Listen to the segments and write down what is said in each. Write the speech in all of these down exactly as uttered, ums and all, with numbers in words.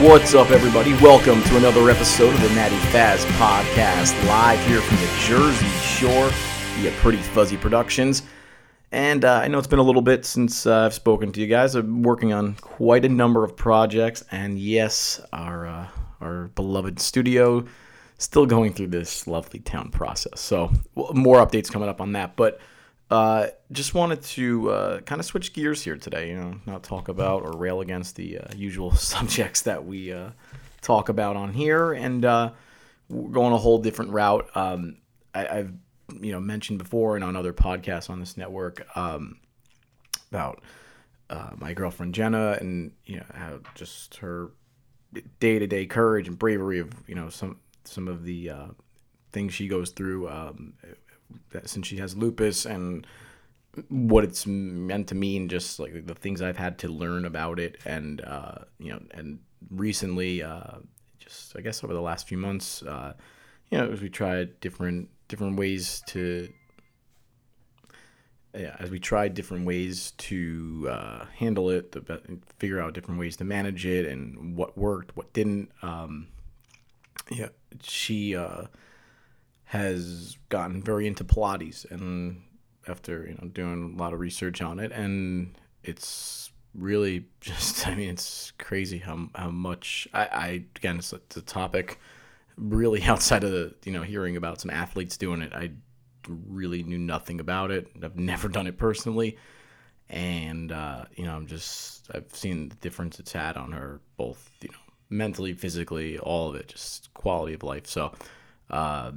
What's up, everybody? Welcome to another episode of the Natty Faz Podcast, live here from the Jersey Shore via Pretty Fuzzy Productions. And uh, I know it's been a little bit since uh, I've spoken to you guys. I'm working on quite a number of projects, and yes, our uh, our beloved studio still going through this lovely town process. So more updates coming up on that, but uh, just wanted to uh, kind of switch gears here today. You know, not talk about or rail against the uh, usual subjects that we uh, talk about on here, and uh, we're going a whole different route. Um, I, I've you know mentioned before and on other podcasts on this network um, about uh, my girlfriend Jenna, and you know how just her day-to-day courage and bravery of you know some some of the uh, things she goes through. Um, That since she has lupus, and what it's meant to mean, just like the things I've had to learn about it. And, uh, you know, and recently, uh, just, I guess over the last few months, uh, you know, as we tried different, different ways to, yeah, as we tried different ways to, uh, handle it, to figure out different ways to manage it and what worked, what didn't, um, yeah, she, uh, has gotten very into Pilates, and after you know doing a lot of research on it, and it's really just I mean it's crazy how how much I, I again it's a, it's a topic really outside of the, you know hearing about some athletes doing it. I really knew nothing about it. I've never done it personally, and uh, you know I'm just I've seen the difference it's had on her, both you know mentally, physically, all of it, just quality of life. So. Uh,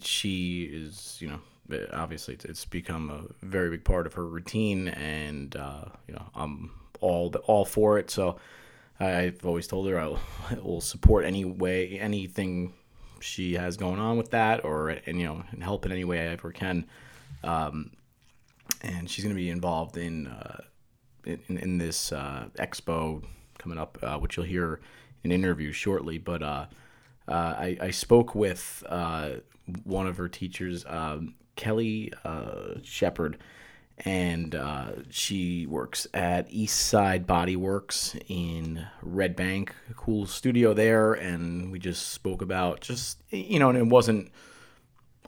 She is, you know, obviously it's become a very big part of her routine, and uh, you know, I'm all all for it. So I've always told her I will, I will support any way, anything she has going on with that, or and you know, and help in any way I ever can. Um, and she's going to be involved in uh, in, in this uh, expo coming up, uh, which you'll hear in an interview shortly. But uh, uh, I, I spoke with. Uh, one of her teachers, um, Kelly uh, Shepherd, and uh, she works at Eastside Body Works in Red Bank, a cool studio there, and we just spoke about just, you know, and it wasn't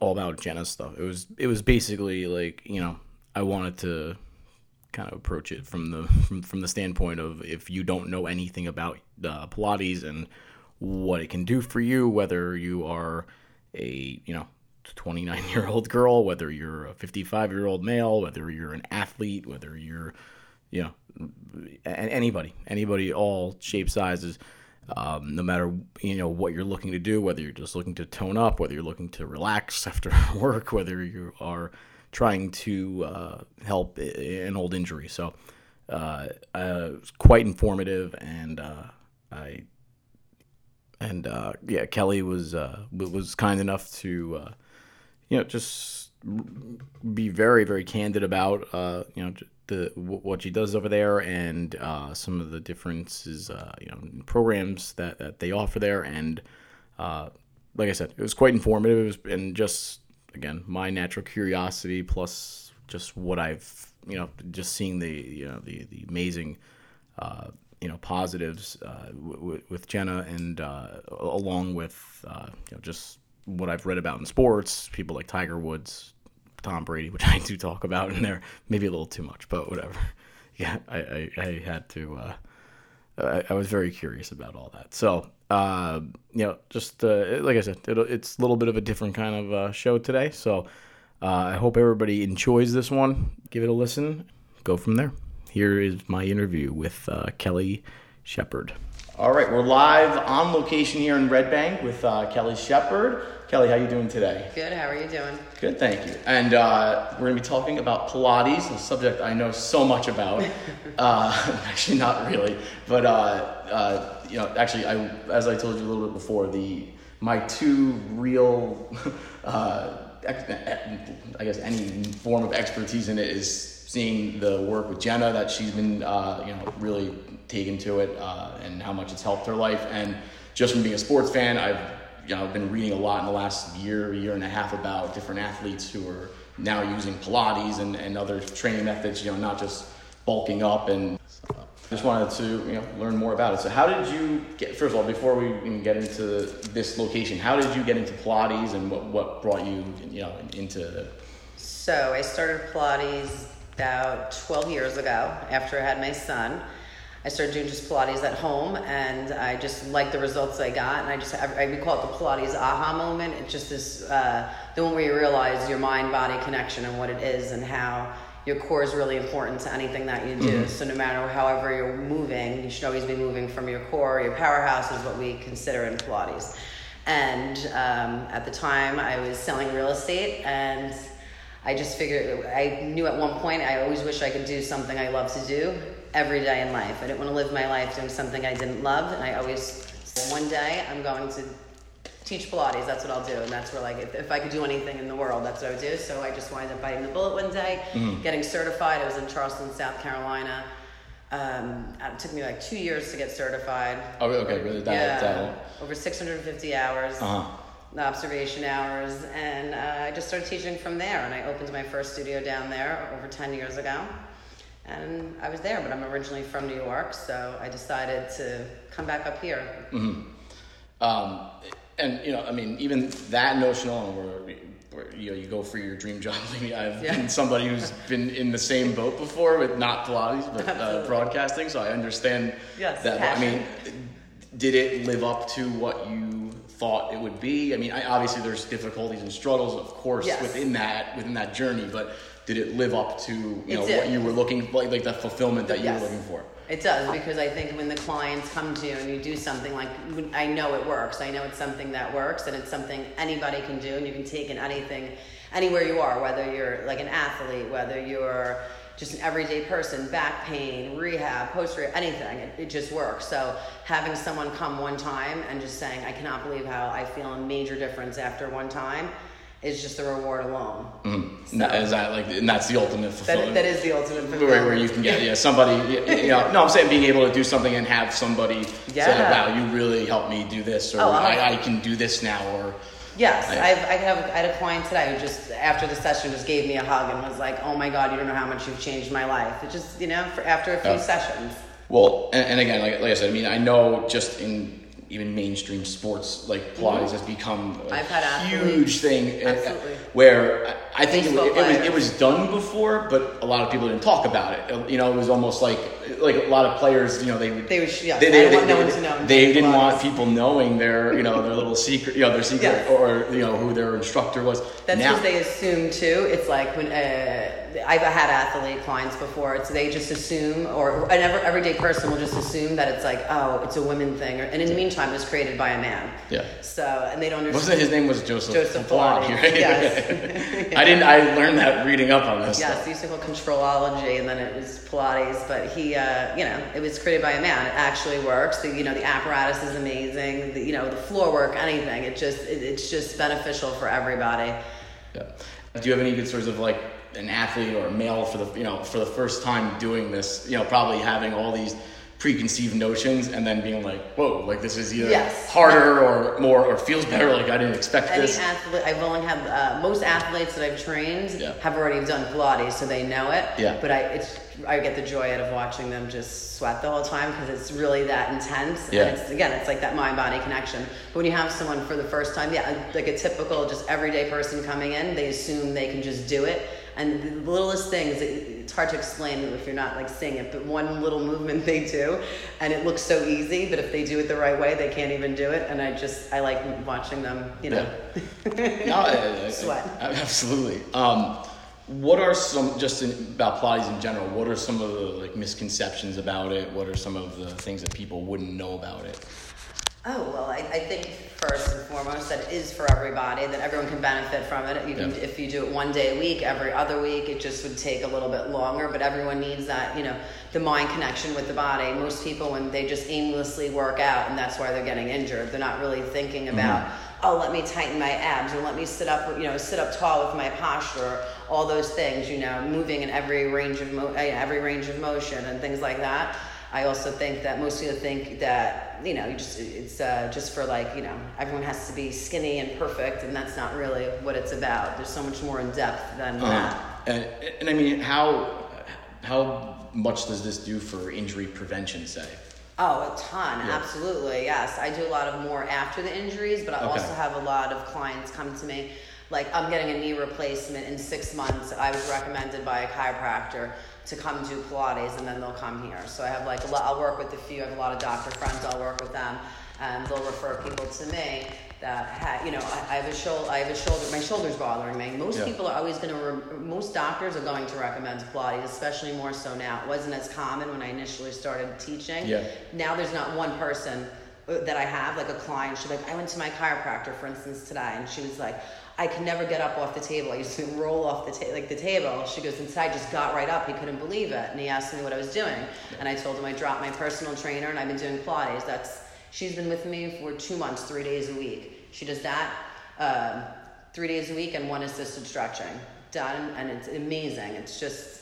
all about Jenna's stuff. It was it was basically like, you know, I wanted to kind of approach it from the from, from the standpoint of if you don't know anything about uh, Pilates and what it can do for you, whether you are a, you know, twenty-nine-year-old girl, whether you're a fifty-five-year-old male, whether you're an athlete, whether you're, you know, anybody, anybody, all shapes, sizes, um, no matter, you know, what you're looking to do, whether you're just looking to tone up, whether you're looking to relax after work, whether you are trying to uh, help an old injury. So uh, uh, it was quite informative, and uh, I... And, uh, yeah, Kelly was uh, was kind enough to, uh, you know, just be very, very candid about, uh, you know, the what she does over there, and uh, some of the differences, uh, you know, in programs that, that they offer there. And uh, like I said, it was quite informative. It was, and just, again, my natural curiosity plus just what I've, you know, just seeing the, you know, the, the amazing uh you know, positives uh, w- with Jenna, and uh, along with uh, you know, just what I've read about in sports, people like Tiger Woods, Tom Brady, which I do talk about in there, maybe a little too much, but whatever. Yeah, I, I, I had to, uh, I, I was very curious about all that. So, uh, you know, just uh, like I said, it'll, it's a little bit of a different kind of uh, show today. So uh, I hope everybody enjoys this one. Give it a listen. Go from there. Here is my interview with uh, Kelly Shepherd. All right, we're live on location here in Red Bank with uh, Kelly Shepherd. Kelly, how are you doing today? Good, how are you doing? Good, thank you. And uh, we're going to be talking about Pilates, a subject I know so much about. uh, actually, not really. But, uh, uh, you know, actually, I, as I told you a little bit before, the my two real, uh, I guess any form of expertise in it is seeing the work with Jenna that she's been, uh, you know, really taken to it, uh, and how much it's helped her life. And just from being a sports fan, I've, you know, been reading a lot in the last year, year and a half about different athletes who are now using Pilates and, and other training methods, you know, not just bulking up and stuff. Just wanted to, you know, learn more about it. So how did you get, first of all, before we even get into this location, how did you get into Pilates, and what, what brought you, you know, into the... So I started Pilates about twelve years ago after I had my son. I started doing just Pilates at home, and I just liked the results I got. And I just, I, we call it the Pilates aha moment. It's just this, uh, the one where you realize your mind-body connection and what it is, and how your core is really important to anything that you do. Mm-hmm. So no matter however you're moving, you should always be moving from your core. Your powerhouse is what we consider in Pilates. And um, at the time, I was selling real estate, and I just figured, I knew at one point, I always wish I could do something I love to do every day in life. I didn't want to live my life doing something I didn't love, and I always, one day I'm going to teach Pilates, that's what I'll do. And that's where, like, if, if I could do anything in the world, that's what I would do. So I just wound up biting the bullet one day, mm-hmm. getting certified. I was in Charleston, South Carolina. Um, it took me like two years to get certified. Oh, okay, really? That, yeah, that. Over six hundred fifty hours, uh-huh. observation hours. And uh, I just started teaching from there. And I opened my first studio down there over ten years ago. And I was there, but I'm originally from New York, so I decided to come back up here. Mm-hmm. Um, and, you know, I mean, even that notion on where, where, you know, you go for your dream job. I mean, I've yeah. been somebody who's been in the same boat before with not Pilates, but uh, broadcasting, so I understand yes, that. Passion. I mean, did it live up to what you thought it would be? I mean, I, obviously there's difficulties and struggles, of course, yes. within that within that journey, but did it live up to, you know, what you were looking for, like, like the fulfillment that you yes. were looking for? It does, because I think when the clients come to you and you do something, like, I know it works. I know it's something that works, and it's something anybody can do, and you can take in anything, anywhere you are, whether you're like an athlete, whether you're just an everyday person, back pain, rehab, post-rehab, anything, it, it just works. So having someone come one time and just saying, I cannot believe how I feel a major difference after one time, it's just the reward alone. Mm. So, is that like, and that's the ultimate fulfillment. That, that is the ultimate fulfillment. Where, where you can get yeah somebody, you know, no, I'm saying being able to do something and have somebody yeah. say, wow, you really helped me do this, or oh, I, I, I can do this now, or... Yes, I, I've, I, have, I had a client today who just, after the session, just gave me a hug and was like, oh my God, you don't know how much you've changed my life. It just, you know, for, after a few oh. sessions. Well, and, and again, like, like I said, I mean, I know just in... even mainstream sports, like Pilates, mm-hmm. has become a I've had huge thing. Absolutely. Where I think it, it, was, it was done before, but a lot of people didn't talk about it. You know, it was almost like like a lot of players, you know, they would, they, would, yeah, they, they, they, want they, no one to know they didn't Pilates. Want people knowing their, you know, their little secret, you know, their secret, yes. or, you know, who their instructor was. That's now, what they assume too. It's like when uh, I've had athlete clients before, it's they just assume, or an everyday person will just assume that it's like, oh, it's a women thing, or, and in the meantime, time was created by a man. Yeah. So, and they don't understand. Wasn't his name was Joseph? Joseph Pilates. Pilates, right? Yes. yeah. I didn't. I learned that reading up on this. Yes, stuff. It used to call Controlology, and then it was Pilates. But he, uh, you know, it was created by a man. It actually works. The, you know, the apparatus is amazing. The, you know, the floor work, anything. It just, it, it's just beneficial for everybody. Yeah. Do you have any good sorts of like an athlete or a male for the, you know, for the first time doing this? You know, probably having all these preconceived notions and then being like, whoa, like this is either yes. harder or more or feels better, like I didn't expect Any this. Athlete, I've only had, uh, most athletes that I've trained yeah. have already done Pilates, so they know it, yeah. but I it's I get the joy out of watching them just sweat the whole time, because it's really that intense. Yeah. And it's, again, it's like that mind-body connection. But when you have someone for the first time, yeah, like a typical just everyday person coming in, they assume they can just do it. And the littlest things, it, it's hard to explain if you're not like seeing it, but one little movement they do, and it looks so easy, but if they do it the right way, they can't even do it. And I just, I like watching them, you know, yeah. no, I, I, sweat. I, absolutely. Um, what are some, just in, about Pilates in general, what are some of the like misconceptions about it? What are some of the things that people wouldn't know about it? Oh, well, I, I think first and foremost that it is for everybody, that everyone can benefit from it. You can, yeah. If you do it one day a week, every other week, it just would take a little bit longer, but everyone needs that, you know, the mind connection with the body. Most people, when they just aimlessly work out, and that's why they're getting injured, they're not really thinking about, mm-hmm. oh, let me tighten my abs, or let me sit up, you know, sit up tall with my posture, all those things, you know, moving in every range of mo- every range of motion and things like that. I also think that most people think that, you know, you just it's uh, just for like, you know, everyone has to be skinny and perfect, and that's not really what it's about. There's so much more in depth than um, that. And, and I mean, how How much does this do for injury prevention, say? Oh, a ton. Yes. Absolutely. Yes. I do a lot of more after the injuries, but I okay. also have a lot of clients come to me. Like, I'm getting a knee replacement in six months. I was recommended by a chiropractor to come do Pilates, and then they'll come here. So I have like, a lot, I'll work with a few. I have a lot of doctor friends. I'll work with them, and they'll refer people to me that have, you know, I have a shoulder, I have a shoulder, my shoulder's bothering me. Most yeah. people are always going to, re- most doctors are going to recommend Pilates, especially more so now. It wasn't as common when I initially started teaching. Yeah. Now there's not one person that I have, like a client, she's like, I went to my chiropractor, for instance, today, and she was like, I could never get up off the table. I used to roll off the ta- like the table. She goes, inside, just got right up. He couldn't believe it. And he asked me what I was doing. And I told him I dropped my personal trainer and I've been doing Pilates. That's, she's been with me for two months, three days a week. She does that um, three days a week and one assisted stretching. Done, and it's amazing. It's just,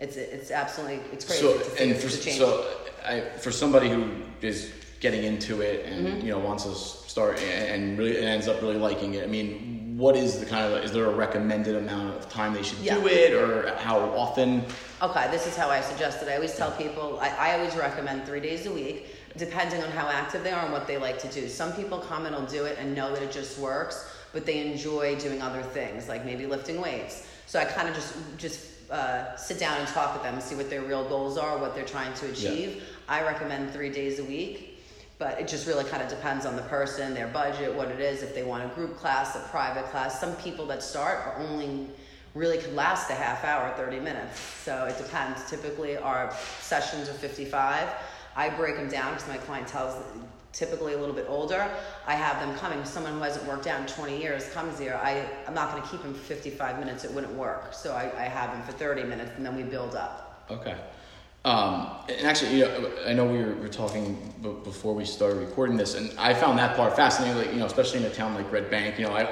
it's it's absolutely, it's crazy. So, to and for, so I, for somebody who is getting into it and, mm-hmm. you know, wants to start and really and ends up really liking it, I mean, what is the kind of, is there a recommended amount of time they should yeah. do it, or how often? Okay, this is how I suggest it. I always tell people, I, I always recommend three days a week, depending on how active they are and what they like to do. Some people come and will do it and know that it just works, but they enjoy doing other things, like maybe lifting weights. So I kind of just, just uh, sit down and talk with them and see what their real goals are, what they're trying to achieve. Yeah. I recommend three days a week. But it just really kind of depends on the person, their budget, what it is, if they want a group class, a private class. Some people that start are only really could last a half hour, thirty minutes. So it depends. Typically our sessions are fifty-five. I break them down because my clientele is typically a little bit older. I have them coming. Someone who hasn't worked out in twenty years comes here. I, I'm not going to keep them for fifty-five minutes. It wouldn't work. So I, I have them for thirty minutes, and then we build up. Okay. Um, and actually, you know, I know we were, we were talking b- before we started recording this, and I found that part fascinating, like, you know, especially in a town like Red Bank. You know, I,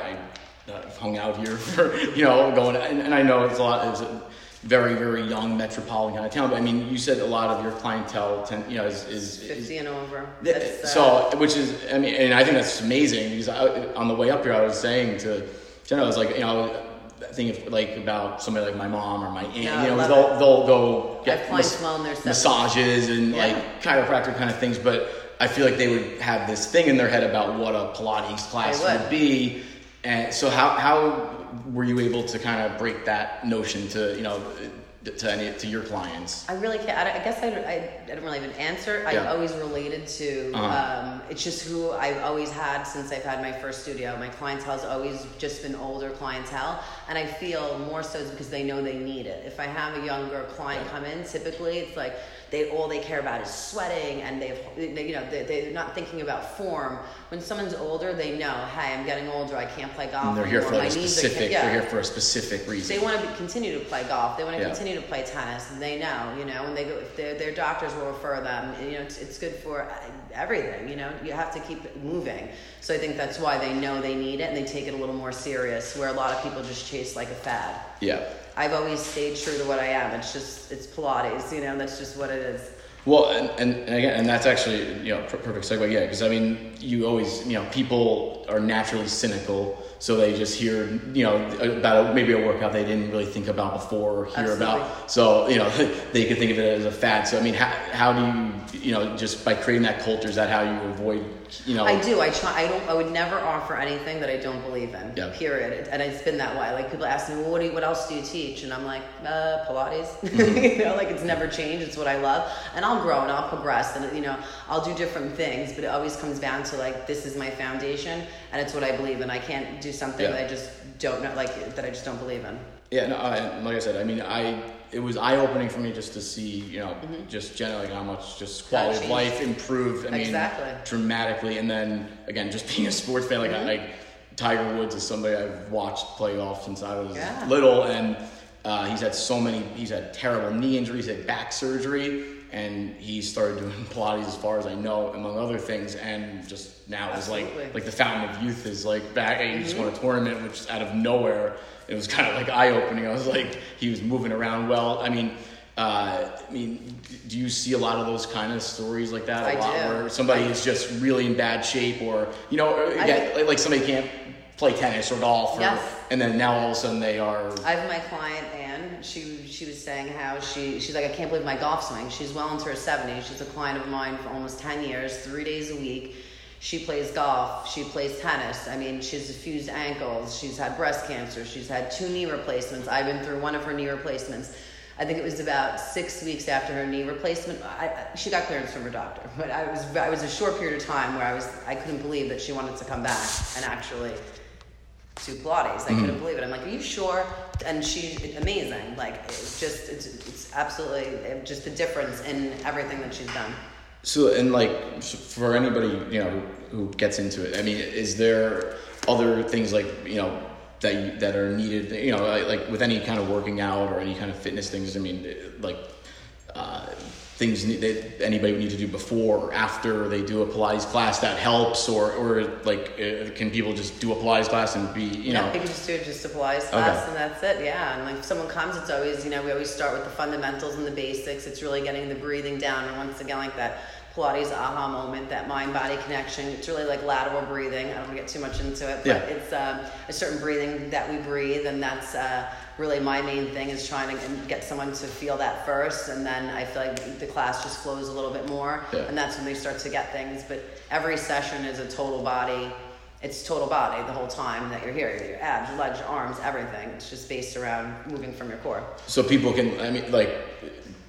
I uh, hung out here for, you know, going, and, and I know it's a lot, it's a very, very young metropolitan kind of town, but I mean, you said a lot of your clientele, tend, you know, is... is fifty and over. That's, so, uh, which is, I mean, and I think that's amazing, because I, on the way up here, I was saying to Jenna, I was like, you know, thing if, like, about somebody like my mom or my aunt, no, you know, they'll, they'll go get mas- massages and yeah. like chiropractor kind of things, but I feel like they would have this thing in their head about what a Pilates class would. would be. And so how, how were you able to kind of break that notion to, you know, to any, to your clients? I really can't, I, I guess I don't, I, I don't really have an answer. I yeah. always related to, uh-huh. um, it's just who I've always had since I've had my first studio. My clientele's always just been older clientele, and I feel more so is because they know they need it. If I have a younger client yeah. come in, typically it's like they, all they care about is sweating, and they've, they, you know, they, they're not thinking about form. When someone's older, they know, hey, I'm getting older, I can't play golf. And they're here anymore. for my a specific, yeah. they're here for a specific reason. They want to continue to play golf. They want to yeah. continue to play tennis, and they know, you know, and they go, if their doctors will refer them, you know, it's, it's good for everything, you know, you have to keep it moving. So I think that's why they know they need it, and they take it a little more serious, where a lot of people just chase like a fad. Yeah. I've always stayed true to what I am. It's just, it's Pilates, you know, that's just what it is. Well, and, and, and again, and that's actually, you know, perfect segue. Yeah. Cause I mean, you always, you know, people are naturally cynical. So they just hear, you know, about a, maybe a workout they didn't really think about before or hear Absolutely. about. So, you know, they could think of it as a fad. So, I mean, how, how do you, you know, just by creating that culture, is that how you avoid, you know? I do. I try, I don't, I would never offer anything that I don't believe in, yeah. period. And it's been that way. Like, people ask me, well, what do you, what else do you teach? And I'm like, uh, Pilates, mm-hmm. you know, like, it's never changed. It's what I love, and I'll grow and I'll progress, and, you know, I'll do different things, but it always comes down to like, this is my foundation, and it's what I believe in. I can't do something yeah. that I just don't know, like, that I just don't believe in. Yeah, no, I, like I said, I mean, I, it was eye-opening for me just to see, you know, mm-hmm. just generally how much just quality of life improved, I exactly. mean, dramatically. And then, again, just being a sports fan, like, mm-hmm. I, like, Tiger Woods is somebody I've watched play golf since I was yeah. little, and uh, he's had so many, he's had terrible knee injuries, he's had back surgery, and he started doing Pilates, as far as I know, among other things, and just now is like, like the fountain of youth is like back, and he mm-hmm. just won a tournament, which is out of nowhere. It was kind of like eye-opening. I was like, he was moving around well. I mean, uh, I mean, do you see a lot of those kind of stories like that? A I lot do. Where somebody I is just really in bad shape, or, you know, again, like somebody can't play tennis or golf, or, yes. and then now all of a sudden they are. I have my client, Anne. she she was saying how she she's like, I can't believe my golf swing. She's well into her seventies. She's a client of mine for almost ten years, three days a week. She plays golf. She plays tennis. I mean, she's fused ankles. She's had breast cancer. She's had two knee replacements. I've been through one of her knee replacements. I think it was about six weeks after her knee replacement. I, I, she got clearance from her doctor, but I was I was a short period of time where I was I couldn't believe that she wanted to come back and actually do Pilates. I mm. couldn't believe it. I'm like, are you sure? And she's amazing. Like, it's just it's it's absolutely it, just the difference in everything that she's done. So, and like, for anybody, you know, who, who gets into it, I mean, is there other things like, you know, that you, that are needed, you know, like, like with any kind of working out or any kind of fitness things? I mean, like, uh, things need, that anybody would need to do before or after they do a Pilates class that helps, or, or like, uh, can people just do a Pilates class and be, you yeah, know? Yeah, they can just do just a Pilates class okay. and that's it, yeah. And like, if someone comes, it's always, you know, we always start with the fundamentals and the basics. It's really getting the breathing down, and once again, like that Pilates aha moment, that mind-body connection. It's really like lateral breathing. I don't want to get too much into it, but yeah. it's uh, a certain breathing that we breathe, and that's uh, really my main thing, is trying to get someone to feel that first, and then I feel like the class just flows a little bit more, yeah. and that's when they start to get things. But every session is a total body. It's total body the whole time that you're here. Your abs, your legs, your arms, everything. It's just based around moving from your core. So people can, I mean, like...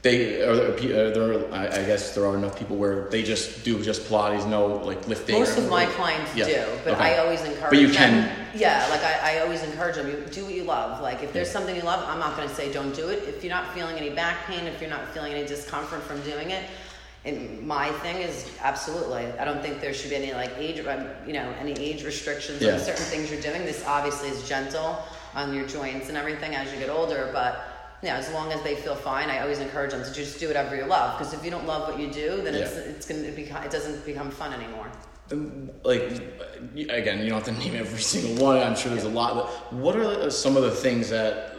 They are there, are there. I guess there are enough people where they just do just Pilates, no like lifting. Most of my clients yeah. do, but okay. I always encourage. But you them. Can. Yeah, like I, I always encourage them. You do what you love. Like if there's yeah. something you love, I'm not going to say don't do it. If you're not feeling any back pain, if you're not feeling any discomfort from doing it, and my thing is absolutely. I don't think there should be any like age, you know, any age restrictions yeah. on certain things you're doing. This obviously is gentle on your joints and everything as you get older, but. Yeah, as long as they feel fine, I always encourage them to just do whatever you love. Because if you don't love what you do, then yeah. it's it's gonna it, beca- it doesn't become fun anymore. Um, like again, you don't have to name every single one. I'm sure there's yeah. a lot. What are some of the things that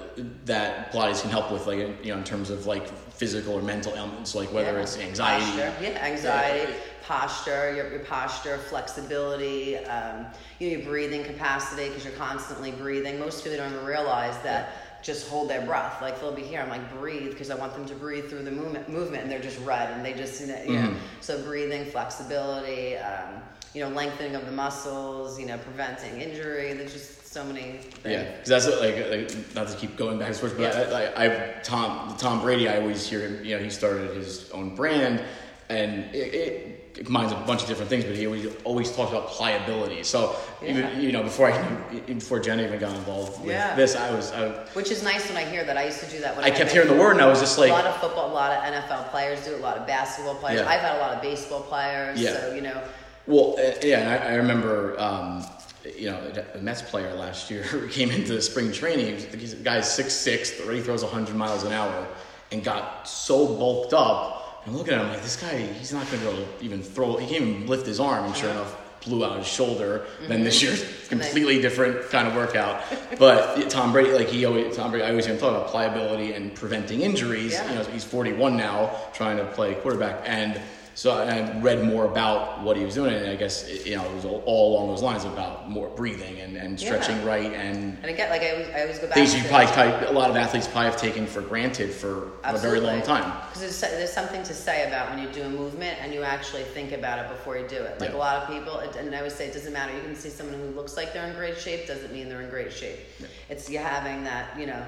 that Pilates can help with? Like you know, in terms of like physical or mental ailments, like whether yeah. it's anxiety, posture. yeah, anxiety, yeah. posture, your, your posture, flexibility, um, you know, your breathing capacity, because you're constantly breathing. Most people don't even realize that. Yeah. Just hold their breath. Like they'll be here. I'm like, breathe, because I want them to breathe through the movement. Movement, and they're just red, and they just, you know. Mm-hmm. So breathing, flexibility, um, you know, lengthening of the muscles, you know, preventing injury. There's just so many things. Yeah, because that's what, like, like not to keep going back and forth, but yeah. I, I, I, Tom, Tom Brady. I always hear him. You know, he started his own brand, and it. it combines a bunch of different things, but he always, always talks about pliability. So, yeah. even, you know, before I, before Jenna even got involved with yeah. this, I was, I, which is nice when I hear that. I used to do that when I, I kept hearing the word, and I was just like, a lot of football, a lot of N F L players do it, a lot of basketball players. Yeah. I've had a lot of baseball players, yeah. so you know. Well, uh, yeah, and I, I remember, um, you know, a Mets player last year came into spring training. He's a guy's six six, already throws a hundred miles an hour, and got so bulked up. I'm looking at him like, this guy, he's not going to be able to even throw, he can't even lift his arm, and sure enough, blew out his shoulder. Mm-hmm. Then this year's completely different kind of workout. But Tom Brady, like he always, Tom Brady, I always hear him talk about pliability and preventing injuries. Yeah. You know, he's forty-one now, trying to play quarterback. And so I read more about what he was doing, and I guess, you know, it was all, all along those lines about more breathing and, and stretching, yeah. right? And and again, like I always, I always go back things to you probably, probably, a lot of athletes probably have taken for granted for Absolutely. a very long time. Because there's, there's something to say about when you do a movement and you actually think about it before you do it. Like yeah. a lot of people, and I always say it doesn't matter. You can see someone who looks like they're in great shape, doesn't mean they're in great shape. Yeah. It's you having that, you know,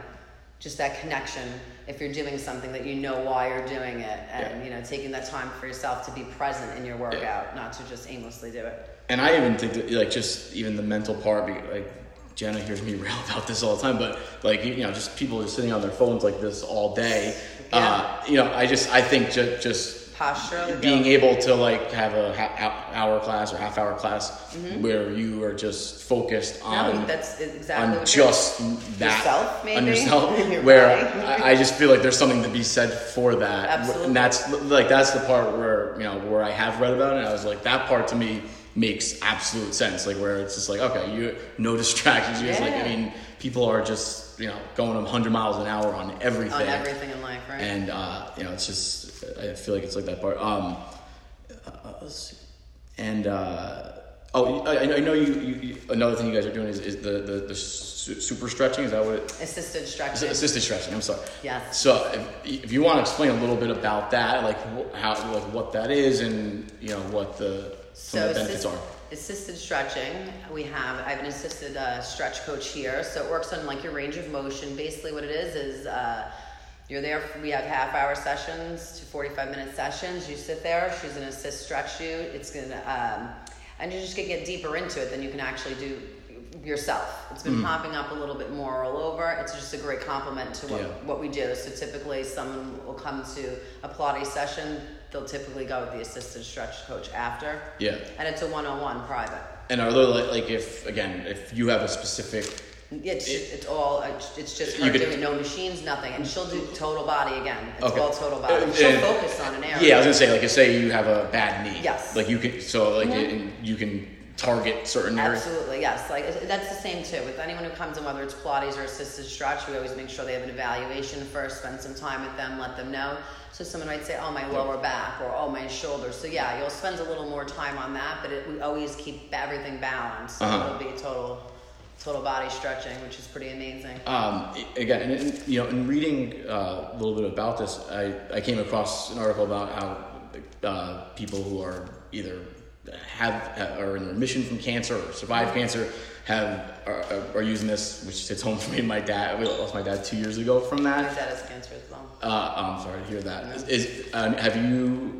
just that connection. If you're doing something that you know why you're doing it, and yeah. you know, taking that time for yourself to be present in your workout, yeah. not to just aimlessly do it. And I even think that, like, just even the mental part, like Jenna hears me rail about this all the time, but like, you know, just people are sitting on their phones like this all day. Yeah. Uh, you know, I just, I think just, just posture, being yeah. able to like have a half hour class or half hour class mm-hmm. where you are just focused on no, that's exactly on just that yourself, maybe? on yourself where I, I just feel like there's something to be said for that. Absolutely. And that's like, that's the part where, you know, where I have read about it, and I was like, that part to me makes absolute sense. Like where it's just like, okay, you no distractions. Yeah. It's like, I mean, people are just, you know, going a hundred miles an hour on everything. On everything in life, right? And, uh, you know, it's just, I feel like it's like that part. Um, uh, and uh, Oh, I, I know you, you, you. Another thing you guys are doing is, is the, the, the super stretching. Is that what it? Assisted stretching. Assisted stretching. I'm sorry. Yes. So if, if you want to explain a little bit about that, like how, like what that is, and you know what the some so of the benefits assist, are. Assisted stretching. We have. I have an assisted uh, stretch coach here, so it works on like your range of motion. Basically, what it is is. Uh, You're there, we have half hour sessions to forty-five minute sessions. You sit there, she's gonna assist stretch you. It's gonna, um, and you're just gonna get deeper into it than you can actually do yourself. It's been mm. popping up a little bit more all over. It's just a great compliment to what, yeah. what we do. So typically someone will come to a Pilates session, they'll typically go with the assisted stretch coach after. Yeah. And it's a one-on-one private. And are there like, like if, again, if you have a specific It's it, it's all it's just her could, doing no machines, nothing, and she'll do total body again. It's okay. all total body. And she'll and, focus on an area. Yeah, I was gonna say, like, if say you have a bad knee. Yes. Like you can, so like mm-hmm. it, you can target certain areas. Absolutely, yes. Like that's the same too with anyone who comes in, whether it's Pilates or assisted stretch. We always make sure they have an evaluation first. Spend some time with them, let them know. So someone might say, "Oh, my lower back," or "Oh, my shoulder." So yeah, you'll spend a little more time on that, but it, we always keep everything balanced. So uh-huh. it'll be total. Total body stretching, which is pretty amazing. Um, again, in, you know, in reading uh, a little bit about this, I, I came across an article about how uh, people who are either have are in remission from cancer or survive cancer have are, are using this, which hits home for me. My dad, we lost my dad two years ago from that. My dad has cancer as well. Uh, I'm sorry to hear that. Mm-hmm. Is, is um, have you?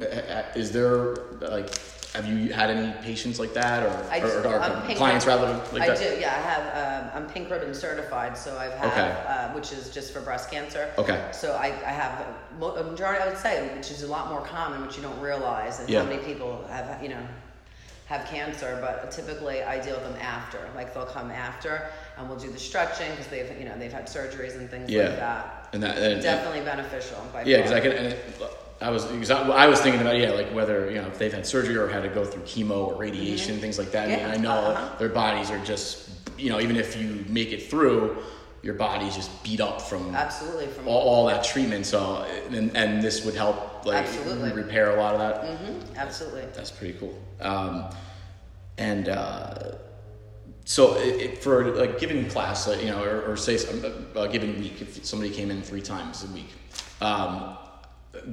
Is there like? Have you had any patients like that, or, I do, or, or um, clients ribbon, rather like I that? I do, yeah. I have. Um, I'm pink ribbon certified, so I've had, okay. uh, which is just for breast cancer. Okay. So I, I have a majority, I would say, which is a lot more common, which you don't realize, and yeah. how many people have, you know, have cancer. But typically, I deal with them after. Like they'll come after, and we'll do the stretching because they've, you know, they've had surgeries and things yeah. like that. And that and, definitely and, beneficial. By yeah, because I can. And it, I was I was thinking about, yeah, like whether, you know, if they've had surgery or had to go through chemo or radiation, mm-hmm. things like that. Yeah. I mean, I know uh-huh. their bodies are just, you know, even if you make it through, your body's just beat up from absolutely from all, all that treatment. So, and, and this would help, like, absolutely. Repair a lot of that. Mm-hmm. Absolutely. That's pretty cool. Um, and uh, so it, it, for a like, given class, like, you know, or, or say a, a given week, if somebody came in three times a week, um,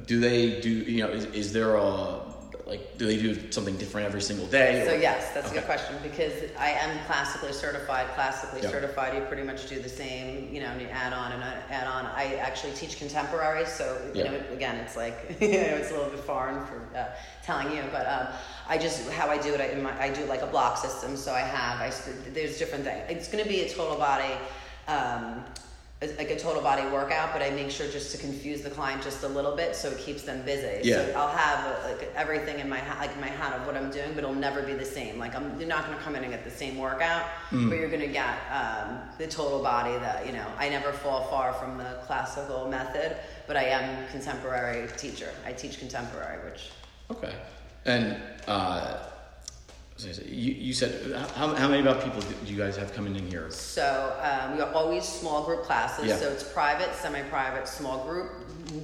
do they do, you know, is, is there a, like, do they do something different every single day? Or? So yes, that's okay. a good question, because I am classically certified. Classically yep. certified, you pretty much do the same, you know, and you add on and add on. I actually teach contemporary, so, you yep. know, again, it's like, you know, it's a little bit foreign for uh, telling you, but um, I just, how I do it, I, in my, I do like a block system, so I have, I, there's different things. It's going to be a total body, um, like a total body workout, but I make sure just to confuse the client just a little bit so it keeps them busy. Yeah. So I'll have a, like everything in my ha- like in my head of what I'm doing, but it'll never be the same. Like I'm, you're not going to come in and get the same workout, mm. but you're going to get um, the total body that, you know, I never fall far from the classical method, but I am contemporary teacher. I teach contemporary, which... Okay. And uh, you, you said, how, how many about people do you guys have coming in here? So um, we are always small group classes. Yeah. So it's private, semi-private, small group.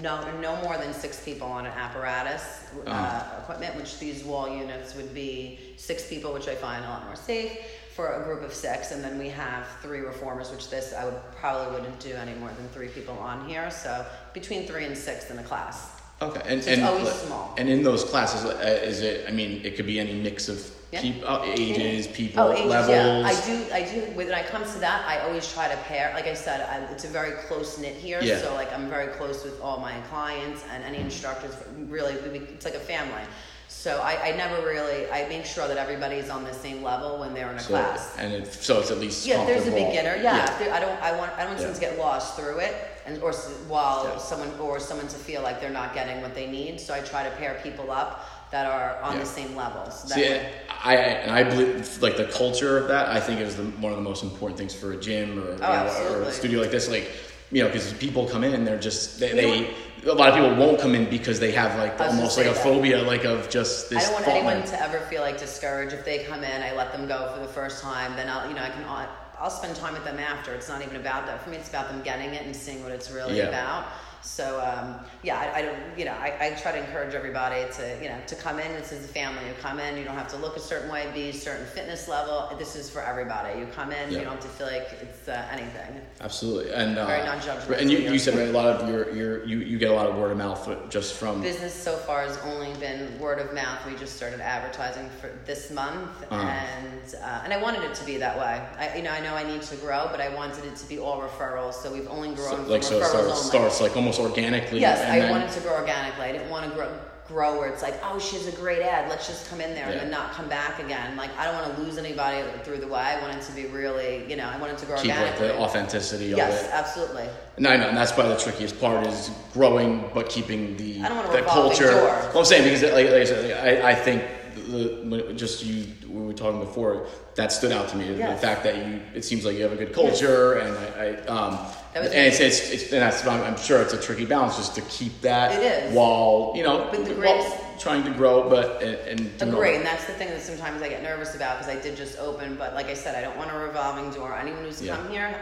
No, no more than six people on an apparatus uh, uh-huh. equipment, which these wall units would be six people, which I find a lot more safe for a group of six. And then we have three reformers, which this I would probably wouldn't do any more than three people on here. So between three and six in a class. Okay, and so it's and, always small. And in those classes, is it? I mean, it could be any mix of yeah. people, oh, ages, people, oh, ages, levels. Yeah. I do, I do. When it comes to that, I always try to pair. Like I said, I, it's a very close knit here. Yeah. So like, I'm very close with all my clients and any instructors. Really, it's like a family. So I, I never really, I make sure that everybody's on the same level when they're in a so, class. And it, so it's at least yeah, there's a beginner. Yeah, yeah. There, I don't, I want, I don't want yeah. someone to get lost through it, and or while yeah. someone or someone to feel like they're not getting what they need. So I try to pair people up that are on yeah. the same level. So that See, way, I, I and I believe like the culture of that. I think is the, one of the most important things for a gym or, oh, you know, or a studio like this. Like you know, because people come in and they're just they. they A lot of people won't come in because they have like almost like a that. phobia, like of just this. I don't want anyone line. to ever feel like discouraged. If they come in, I let them go for the first time. Then I'll, you know, I can, I'll, I'll spend time with them after. It's not even about that for me. It's about them getting it and seeing what it's really yeah. about. So um, yeah, I, I don't, you know, I, I try to encourage everybody to, you know, to come in. This is a family. You come in, you don't have to look a certain way, be a certain fitness level. This is for everybody. You come in, yeah. you don't have to feel like it's uh, anything. Absolutely, and uh, very non-judgmental. And you, you said right, a lot of your, your you you get a lot of word of mouth just from business. So far has only been word of mouth. We just started advertising for this month, uh-huh. and uh, and I wanted it to be that way. I, you know, I know I need to grow, but I wanted it to be all referrals. So we've only grown so, from like, referrals so starts, only. Starts like almost. Organically. Yes, and I then, wanted to grow organically. I didn't want to grow, grow where it's like, oh, she has a great ad. Let's just come in there yeah. and then not come back again. Like, I don't want to lose anybody through the way. I wanted to be really, you know, I wanted to grow keep organically. Keep like the authenticity yes, of it. Yes, absolutely. No, I know, and that's probably the trickiest part is growing but keeping the, I don't want to the culture. Door. Well, I'm saying because, like, like I said, I, I think the, just you, we were talking before, that stood out to me. Yes. The fact that you, it seems like you have a good culture yes. and I, I um, and it's, it's, it's, and that's, I'm sure it's a tricky balance just to keep that it is. While, you know, with the greatest, trying to grow, but, and, and agree. And that's the thing that sometimes I get nervous about because I did just open, but like I said, I don't want a revolving door. Anyone who's yeah. come here,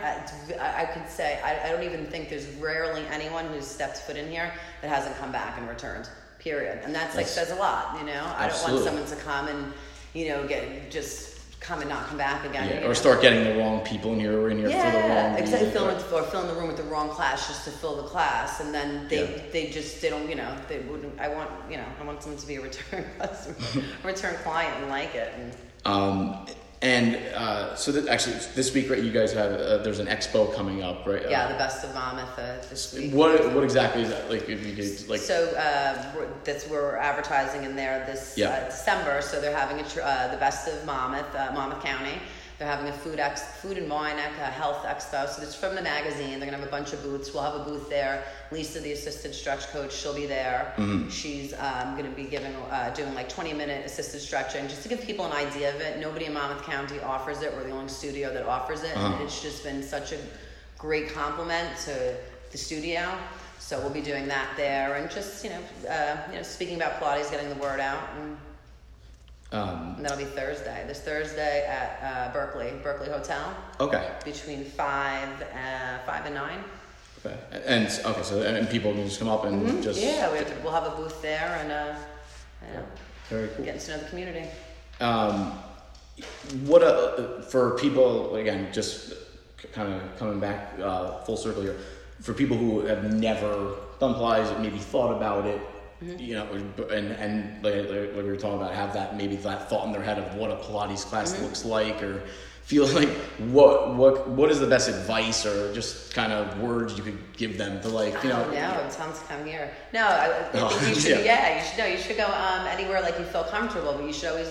I, I could say, I, I don't even think there's rarely anyone who's stepped foot in here that hasn't come back and returned, period. And that's like, that's, says a lot, you know, absolutely. I don't want someone to come and, you know, get just, come and not come back again. Yeah, or know. Start getting the wrong people in here or in here yeah, for the wrong reason. Exactly, filling with, or filling the room with the wrong class just to fill the class, and then they yeah. they just they don't you know they wouldn't. I want you know I want someone to be a return customer, return client and like it. And, um, and uh, so that actually this week, right? You guys have uh, there's an expo coming up, right? Yeah, uh, the Best of Monmouth uh, this week. What what exactly is that? Like if you could like so uh, we're, that's where we're advertising in there this yeah. uh, December. So they're having a tr- uh, the Best of Monmouth, uh, Monmouth County. They're having a food ex- food and wine ex- uh, health expo. So it's from the magazine. They're gonna have a bunch of booths. We'll have a booth there. Lisa, the assisted stretch coach, she'll be there. Mm-hmm. She's um, gonna be giving uh, doing like twenty minute assisted stretching just to give people an idea of it. Nobody in Monmouth County offers it. We're the only studio that offers it. Uh-huh. And it's just been such a great compliment to the studio. So we'll be doing that there and just you know uh, you know speaking about Pilates, getting the word out. And, Um, and that'll be Thursday. This Thursday at uh, Berkeley Berkeley Hotel. Okay. Between five uh, five and nine. Okay. And okay, so and people can just come up and mm-hmm. just yeah, we have to, we'll have a booth there and uh, you know, very cool. Getting to know the community. Um, what a, for people again, just kind of coming back uh, full circle here. For people who have never done Pilates, maybe thought about it. Mm-hmm. You know, and and like, like we were talking about, have that maybe that thought in their head of what a Pilates class mm-hmm. looks like, or feel like what what what is the best advice or just kind of words you could give them to like you know. No, yeah. it sounds come here. No, I, oh, you should. Yeah. yeah, you should. No, you should go um, anywhere like you feel comfortable, but you should always.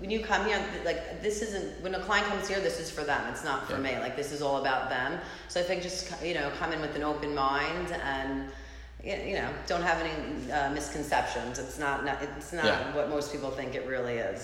When you come here, like this isn't, when a client comes here, this is for them. It's not for yeah. me. Like this is all about them. So I think just, you know, come in with an open mind and. You know, don't have any uh, misconceptions. It's not, not it's not yeah. what most people think it really is.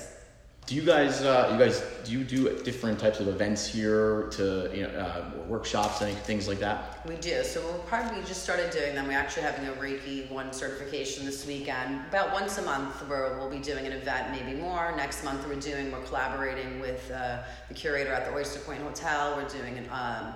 Do you guys, uh, you guys, do you do different types of events here to, you know, uh, workshops and things like that? We do. So we're probably just started doing them. We're actually having a Reiki one certification this weekend. About once a month, where we'll be doing an event, maybe more. Next month, we're doing, we're collaborating with uh, the curator at the Oyster Point Hotel. We're doing an... Um,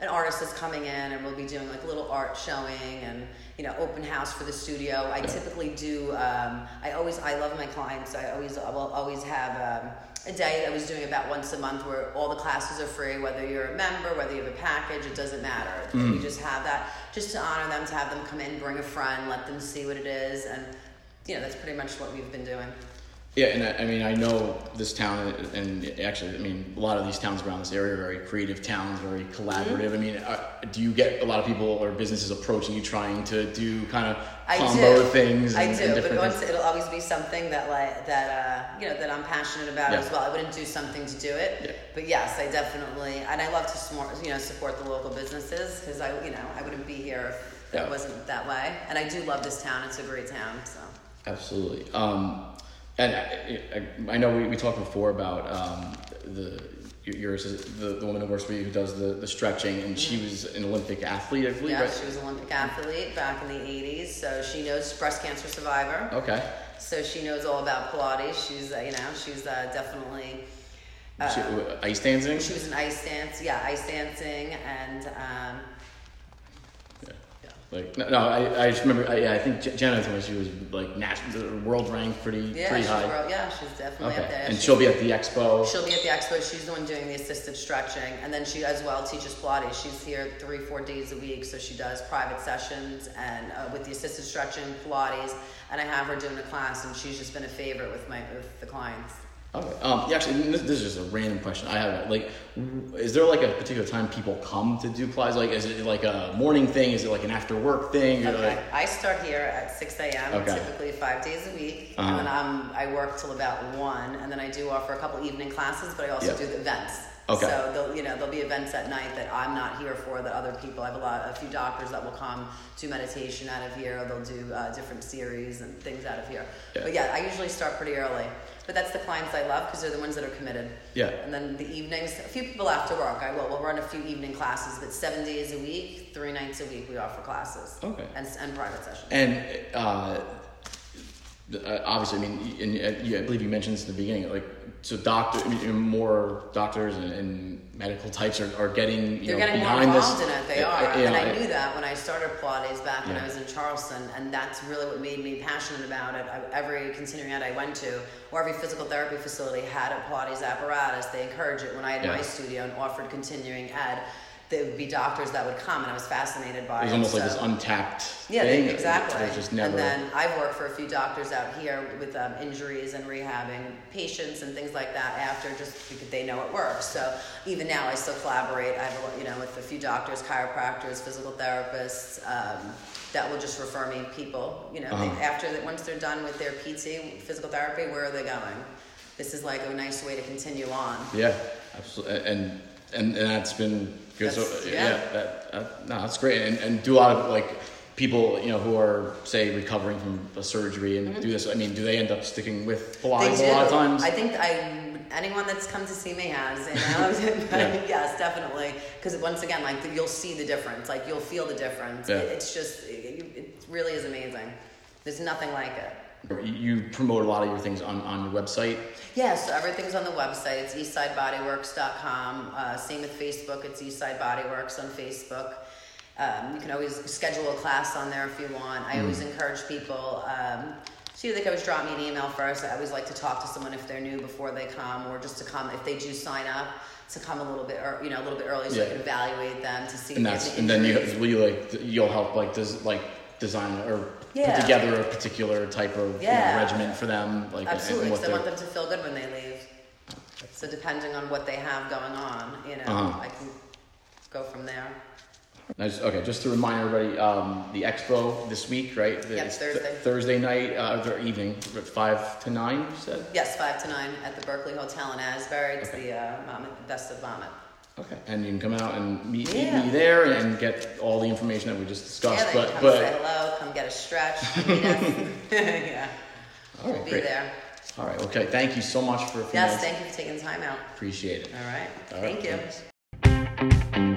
an artist is coming in and we'll be doing like a little art showing and, you know, open house for the studio. I yeah. typically do, um, I always, I love my clients. I always, I will always have um, a day I was doing about once a month where all the classes are free, whether you're a member, whether you have a package, it doesn't matter. Mm. You just have that just to honor them, to have them come in, bring a friend, let them see what it is. And, you know, that's pretty much what we've been doing. Yeah, and I, I mean, I know this town, and actually, I mean, a lot of these towns around this area are very creative towns, very collaborative. Mm-hmm. I mean, are, do you get a lot of people or businesses approaching you trying to do kind of combo I things? And, I do, and but once things? It'll always be something that, like, that uh, you know, that I'm passionate about yeah. as well. I wouldn't do something to do it, yeah. but yes, I definitely, and I love to smart, you know, support the local businesses because I, you know, I wouldn't be here if yeah. it wasn't that way. And I do love this town; it's a great town. So absolutely. Um, And I, I, I know we, we talked before about um, the your the, the woman who works for you who does the, the stretching, and she was an Olympic athlete, I believe, yeah, right? Yeah, she was an Olympic athlete back in the eighties, so she knows, breast cancer survivor. Okay. So she knows all about Pilates. She's, uh, you know, she's uh, definitely... Uh, she, ice dancing? She was an ice dance, yeah, ice dancing, and... Um, Like no, no I, I just remember. I, yeah, I think Jenna's when she was like national, world ranked pretty yeah, pretty high. World, yeah, she's definitely okay. up there. And she's, she'll be at the expo. She'll be at the expo. She's the one doing the assisted stretching, and then she as well teaches Pilates. She's here three, four days a week, so she does private sessions and uh, with the assisted stretching, Pilates, and I have her doing a class, and she's just been a favorite with my with the clients. Okay. Um, yeah, actually, this, this is just a random question I have. Like, is there like a particular time people come to do Pilates? Like, is it like a morning thing? Is it like an after work thing? Okay. Like... I start here at six a.m. Okay. Typically five days a week, uh-huh. and then I'm, I work till about one, and then I do offer a couple evening classes, but I also yep. do the events. Okay. So there'll, you know, there'll be events at night that I'm not here for that other people. I have a lot, a few doctors that will come do meditation out of here. Or they'll do uh, different series and things out of here. Yeah. But yeah, I usually start pretty early. But that's the clients I love because they're the ones that are committed. Yeah. And then the evenings, a few people after work. I will. We'll run a few evening classes, but seven days a week, three nights a week, we offer classes. Okay. And and private sessions. And uh, obviously, I mean, and you, I believe you mentioned this in the beginning, like. So doctor, you know, more doctors and, and medical types are, are getting, you They're know, getting behind more involved this. in it. They are. I, you know, and I knew I, that when I started Pilates back yeah. when I was in Charleston, and that's really what made me passionate about it. I, every continuing ed I went to, or every physical therapy facility had a Pilates apparatus. They encourage it. When I had yeah. my studio and offered continuing ed, there would be doctors that would come, and I was fascinated by it. It was almost so. like this untapped yeah, thing. Yeah, exactly. That was just never... And then I've worked for a few doctors out here with um, injuries and rehabbing patients and things like that after, just because they know it works. So even now, I still collaborate. I have, you know, with a few doctors, chiropractors, physical therapists, um, that will just refer me people. You know, uh-huh. they, after that, once they're done with their P T, physical therapy, where are they going? This is like a nice way to continue on. Yeah, absolutely. And and, and that's been. That's, so, yeah, yeah that, that, no, that's great. And, and do a lot of like people, you know, who are say recovering from a surgery and mm-hmm. do this. I mean, do they end up sticking with Pilates a lot of times? I think I anyone that's come to see me has. You know? yeah. Yes, definitely. Because once again, like you'll see the difference. Like you'll feel the difference. Yeah. It, it's just, it, it really is amazing. There's nothing like it. You promote a lot of your things on, on your website? Yeah, so everything's on the website. It's eastside body works dot com. Uh, same with Facebook. It's Eastside Body Works on Facebook. Um, you can always schedule a class on there if you want. I mm. always encourage people. Um, so you think I always drop me an email first. I always like to talk to someone if they're new before they come, or just to come if they do sign up. To come a little bit, or you know, a little bit early, so yeah. I can evaluate them to see. And that's and then you will you like you'll help like does like design or. Yeah. Put together a particular type of yeah. you know, regimen for them. Like, absolutely, because I want them to feel good when they leave. So depending on what they have going on, you know, uh-huh. I can go from there. Nice. Okay, just to remind everybody, um, the expo this week, right? The, yep, Thursday. Th- Thursday night, uh, or evening, five to nine, you said? Yes, five to nine at the Berkeley Hotel in Asbury. It's okay. the uh, Best of Vomit. Okay, and you can come out and meet, yeah. meet me there and get all the information that we just discussed. Yeah, but come but, say hello, come get a stretch. yeah, all right, we'll be great. there. All right, okay. Thank you so much for yes, minutes. thank you for taking time out. Appreciate it. All right, all right thank you. Thanks.